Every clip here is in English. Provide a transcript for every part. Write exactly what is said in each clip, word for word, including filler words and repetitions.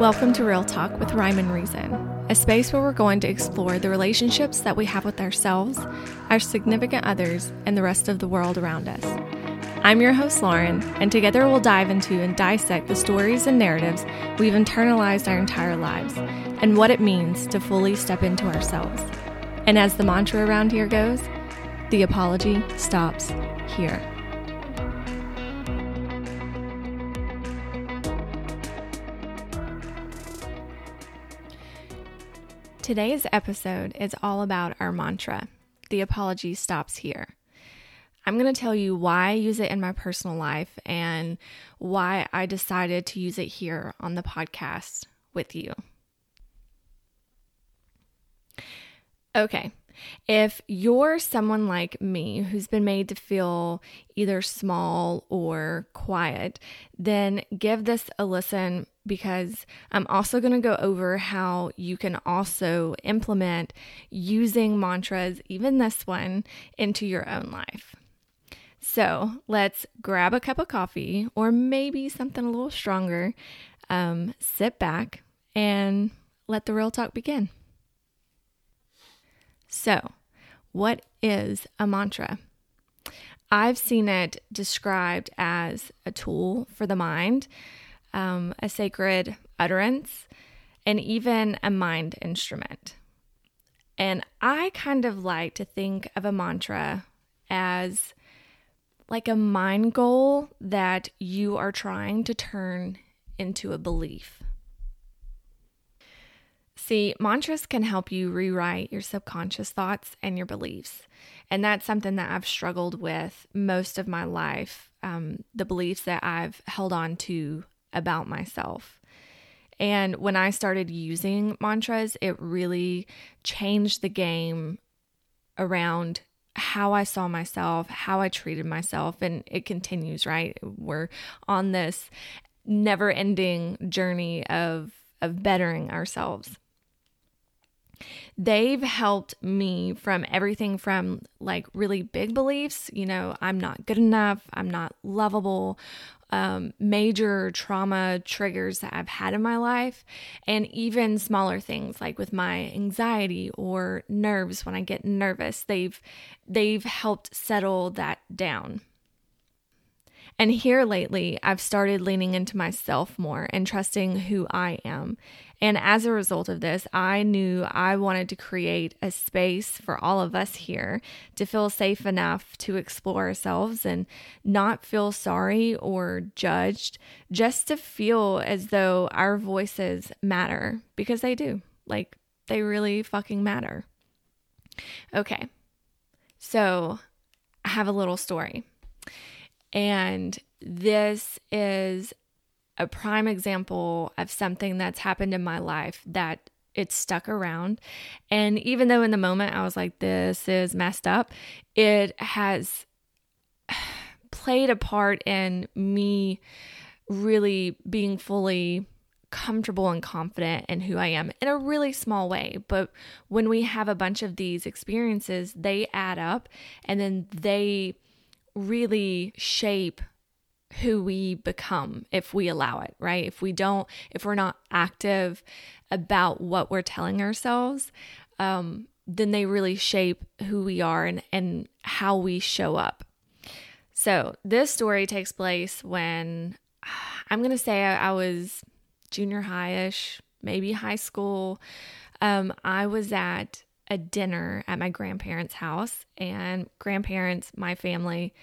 Welcome to Real Talk with Rhyme and Reason, a space where we're going to explore the relationships that we have with ourselves, our significant others, and the rest of the world around us. I'm your host, Lauren, and together we'll dive into and dissect the stories and narratives we've internalized our entire lives and what it means to fully step into ourselves. And as the mantra around here goes, the apology stops here. Today's episode is all about our mantra, the apology stops here. I'm going to tell you why I use it in my personal life and why I decided to use it here on the podcast with you. Okay, if you're someone like me who's been made to feel either small or quiet, then give this a listen, because I'm also going to go over how you can also implement using mantras, even this one, into your own life. So let's grab a cup of coffee or maybe something a little stronger, um, sit back, and let the real talk begin. So, what is a mantra? I've seen it described as a tool for the mind, Um, a sacred utterance, and even a mind instrument. And I kind of like to think of a mantra as like a mind goal that you are trying to turn into a belief. See, mantras can help you rewrite your subconscious thoughts and your beliefs. And that's something that I've struggled with most of my life, um, the beliefs that I've held on to about myself. And when I started using mantras, it really changed the game around how I saw myself, how I treated myself, and it continues, right? We're on this never-ending journey of of bettering ourselves. They've helped me from everything from like really big beliefs, you know, I'm not good enough, I'm not lovable, Um, major trauma triggers that I've had in my life, and even smaller things like with my anxiety or nerves. When I get nervous, they've they've helped settle that down. And here lately, I've started leaning into myself more and trusting who I am. And as a result of this, I knew I wanted to create a space for all of us here to feel safe enough to explore ourselves and not feel sorry or judged, just to feel as though our voices matter, because they do. Like, they really fucking matter. Okay, so I have a little story. And this is a prime example of something that's happened in my life that it stuck around. And even though in the moment I was like, this is messed up, it has played a part in me really being fully comfortable and confident in who I am in a really small way. But when we have a bunch of these experiences, they add up, and then they really shape who we become if we allow it, right? If we don't, if we're not active about what we're telling ourselves, um, then they really shape who we are and, and how we show up. So this story takes place when I'm going to say I, I was junior high-ish, maybe high school. Um, I was at a dinner at my grandparents' house, and grandparents, my family,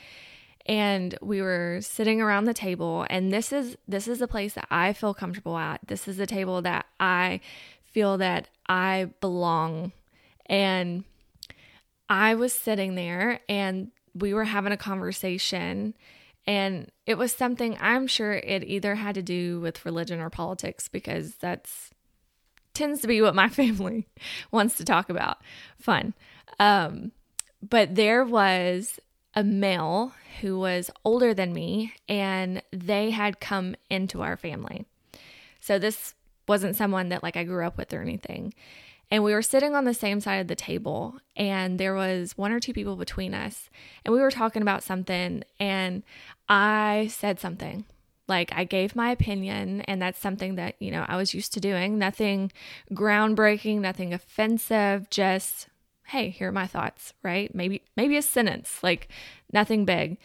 and we were sitting around the table, and this is this is a place that I feel comfortable at. This is a table that I feel that I belong, and I was sitting there, and we were having a conversation, and it was something, I'm sure it either had to do with religion or politics, because that's tends to be what my family wants to talk about. Fun. Um, but there was a male who was older than me, and they had come into our family. So this wasn't someone that like I grew up with or anything. And we were sitting on the same side of the table, and there was one or two people between us, and we were talking about something, and I said something. Like, I gave my opinion, and that's something that, you know, I was used to doing. Nothing groundbreaking, nothing offensive, just, hey, here are my thoughts, right? Maybe, maybe a sentence, like nothing big.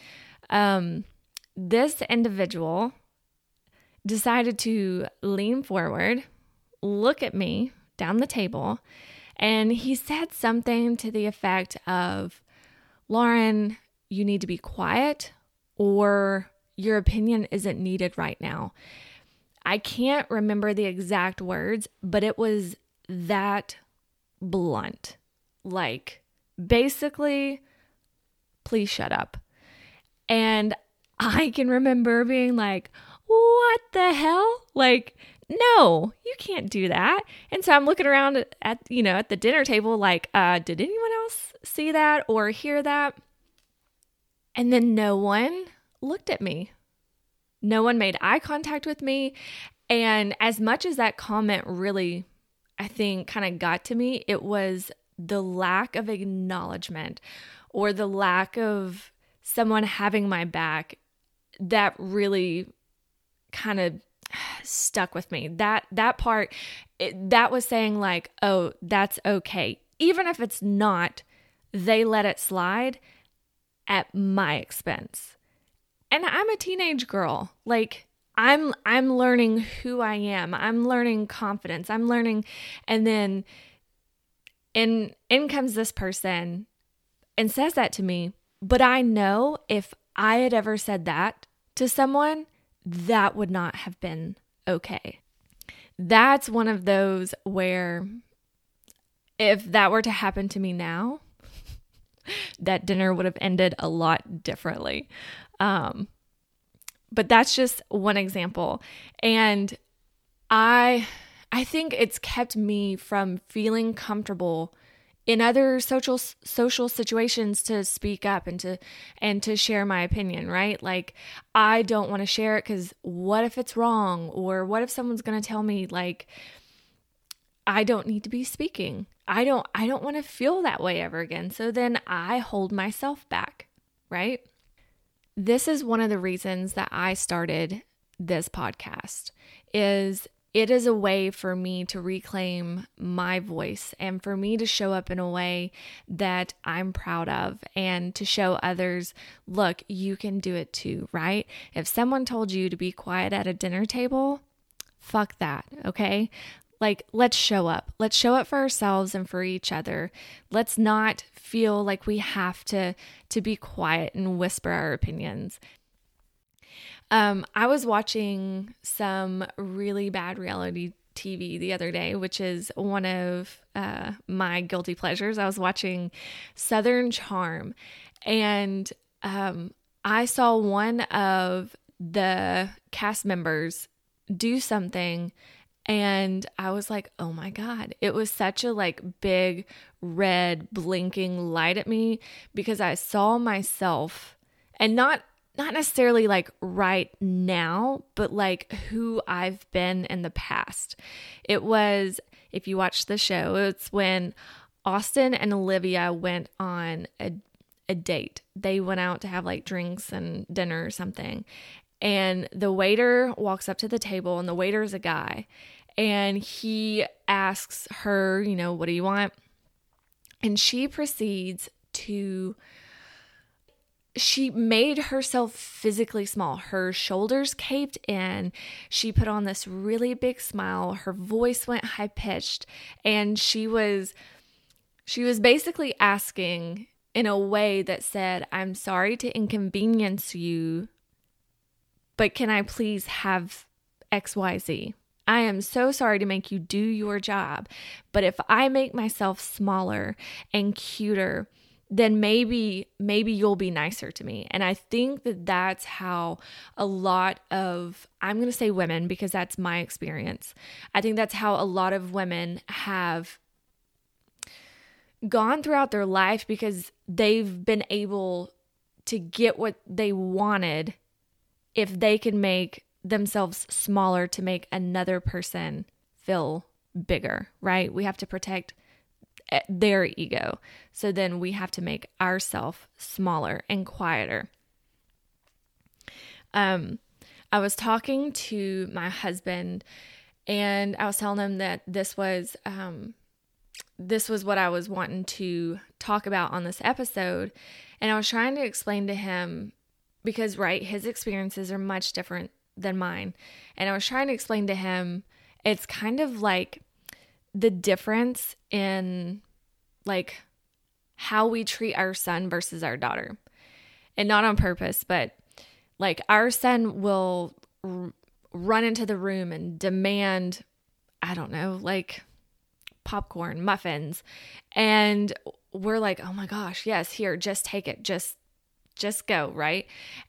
Um, this individual decided to lean forward, look at me down the table, and he said something to the effect of, Lauren, you need to be quiet, or your opinion isn't needed right now. I can't remember the exact words, but it was that blunt. Like, basically, please shut up. And I can remember being like, what the hell? Like, no, you can't do that. And so I'm looking around at, you know, at the dinner table like, uh, did anyone else see that or hear that? And then no one looked at me. No one made eye contact with me. And as much as that comment really, I think, kind of got to me, it was the lack of acknowledgement or the lack of someone having my back that really kind of stuck with me. That that part, it, that was saying like, oh, that's okay. Even if it's not, they let it slide at my expense. And I'm a teenage girl. Like, I'm I'm learning who I am. I'm learning confidence. I'm learning, and then in in comes this person and says that to me. But I know if I had ever said that to someone, that would not have been okay. That's one of those where if that were to happen to me now, that dinner would have ended a lot differently. Um, but that's just one example. And I, I think it's kept me from feeling comfortable in other social, social situations to speak up and to, and to share my opinion, right? Like, I don't want to share it because what if it's wrong? Or what if someone's going to tell me like, I don't need to be speaking. I don't, I don't want to feel that way ever again. So then I hold myself back, right? This is one of the reasons that I started this podcast, is it is a way for me to reclaim my voice and for me to show up in a way that I'm proud of and to show others, look, you can do it too, right? If someone told you to be quiet at a dinner table, fuck that, okay? Like, let's show up. Let's show up for ourselves and for each other. Let's not feel like we have to to be quiet and whisper our opinions. Um, I was watching some really bad reality T V the other day, which is one of uh, my guilty pleasures. I was watching Southern Charm, and um, I saw one of the cast members do something, and I was like, oh my God, it was such a like big red blinking light at me, because I saw myself, and not not necessarily like right now, but like who I've been in the past. It was, if you watch the show, it's when Austin and Olivia went on a, a date. They went out to have like drinks and dinner or something. And the waiter walks up to the table, and the waiter is a guy. And he asks her, you know, what do you want? And she proceeds to, she made herself physically small. Her shoulders caved in. She put on this really big smile. Her voice went high-pitched. And she was, she was basically asking in a way that said, I'm sorry to inconvenience you, but can I please have X Y Z? I am so sorry to make you do your job, but if I make myself smaller and cuter, then maybe, maybe you'll be nicer to me. And I think that that's how a lot of, I'm going to say women because that's my experience. I think that's how a lot of women have gone throughout their life, because they've been able to get what they wanted if they can make themselves smaller to make another person feel bigger, right? We have to protect their ego. So then we have to make ourselves smaller and quieter. Um, I was talking to my husband and I was telling him that this was, um, this was what I was wanting to talk about on this episode. And I was trying to explain to him, because, right, his experiences are much different than mine. And I was trying to explain to him, it's kind of like the difference in like how we treat our son versus our daughter. And not on purpose, but like our son will r- run into the room and demand, I don't know, like popcorn, muffins. And we're like, oh my gosh, yes, here, just take it. Just, just go. Right.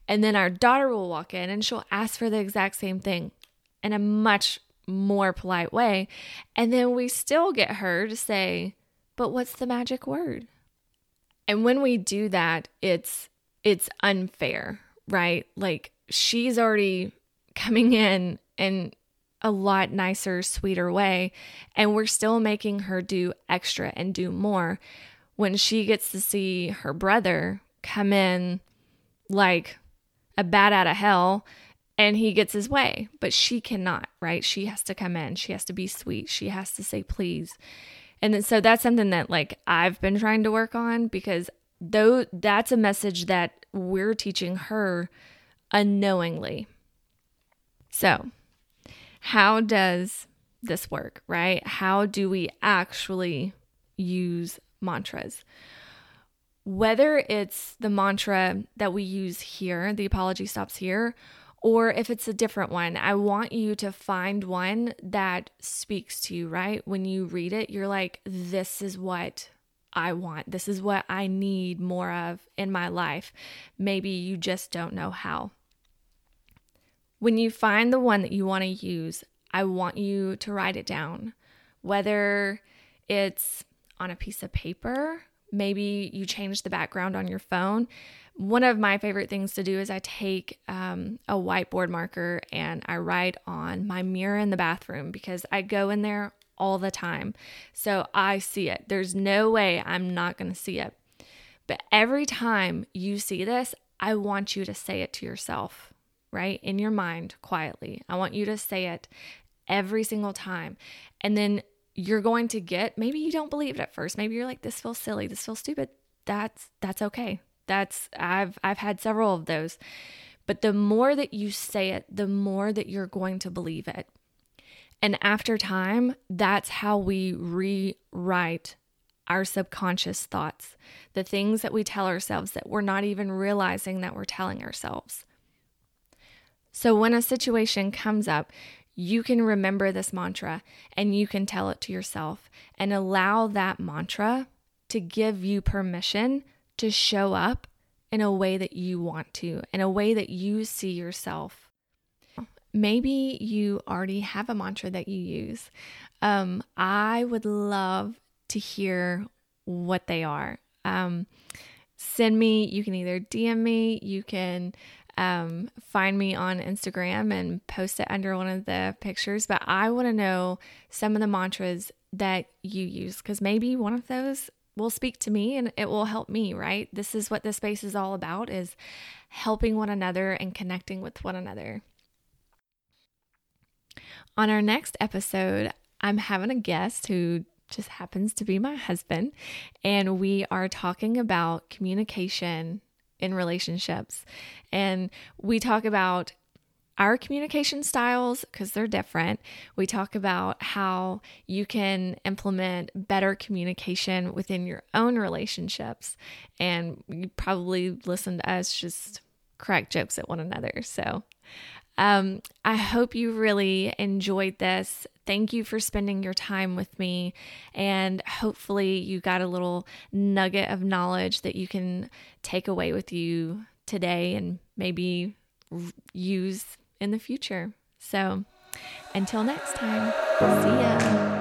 And then our daughter will walk in and she'll ask for the exact same thing in a much more polite way. And then we still get her to say, but what's the magic word? And when we do that, it's, it's unfair, right? Like she's already coming in in a lot nicer, sweeter way. And we're still making her do extra and do more when she gets to see her brother come in like a bat out of hell and he gets his way, but she cannot, right? She has to come in. She has to be sweet. She has to say, please. And then, so that's something that like I've been trying to work on, because though that's a message that we're teaching her unknowingly. So how does this work, right? How do we actually use mantras? Whether it's the mantra that we use here, the apology stops here, or if it's a different one, I want you to find one that speaks to you, right? When you read it, you're like, this is what I want. This is what I need more of in my life. Maybe you just don't know how. When you find the one that you want to use, I want you to write it down. Whether it's on a piece of paper, maybe you change the background on your phone. One of my favorite things to do is I take um, a whiteboard marker and I write on my mirror in the bathroom, because I go in there all the time. So I see it. There's no way I'm not going to see it. But every time you see this, I want you to say it to yourself, right? In your mind, quietly. I want you to say it every single time. And then you're going to get, maybe you don't believe it at first. Maybe you're like, this feels silly. This feels stupid. That's, that's okay. That's, I've, I've had several of those. But the more that you say it, the more that you're going to believe it. And after time, that's how we rewrite our subconscious thoughts, the things that we tell ourselves that we're not even realizing that we're telling ourselves. So when a situation comes up, you can remember this mantra and you can tell it to yourself and allow that mantra to give you permission to show up in a way that you want to, in a way that you see yourself. Maybe you already have a mantra that you use. Um, I would love to hear what they are. Um, send me, you can either D M me, you can um, find me on Instagram and post it under one of the pictures. But I want to know some of the mantras that you use, because maybe one of those will speak to me and it will help me, right? This is what this space is all about, is helping one another and connecting with one another. On our next episode, I'm having a guest who just happens to be my husband, and we are talking about communication in relationships. And we talk about our communication styles, because they're different. We talk about how you can implement better communication within your own relationships. And you probably listen to us just crack jokes at one another. So Um, I hope you really enjoyed this. Thank you for spending your time with me, and hopefully you got a little nugget of knowledge that you can take away with you today and maybe use in the future. So until next time, see ya.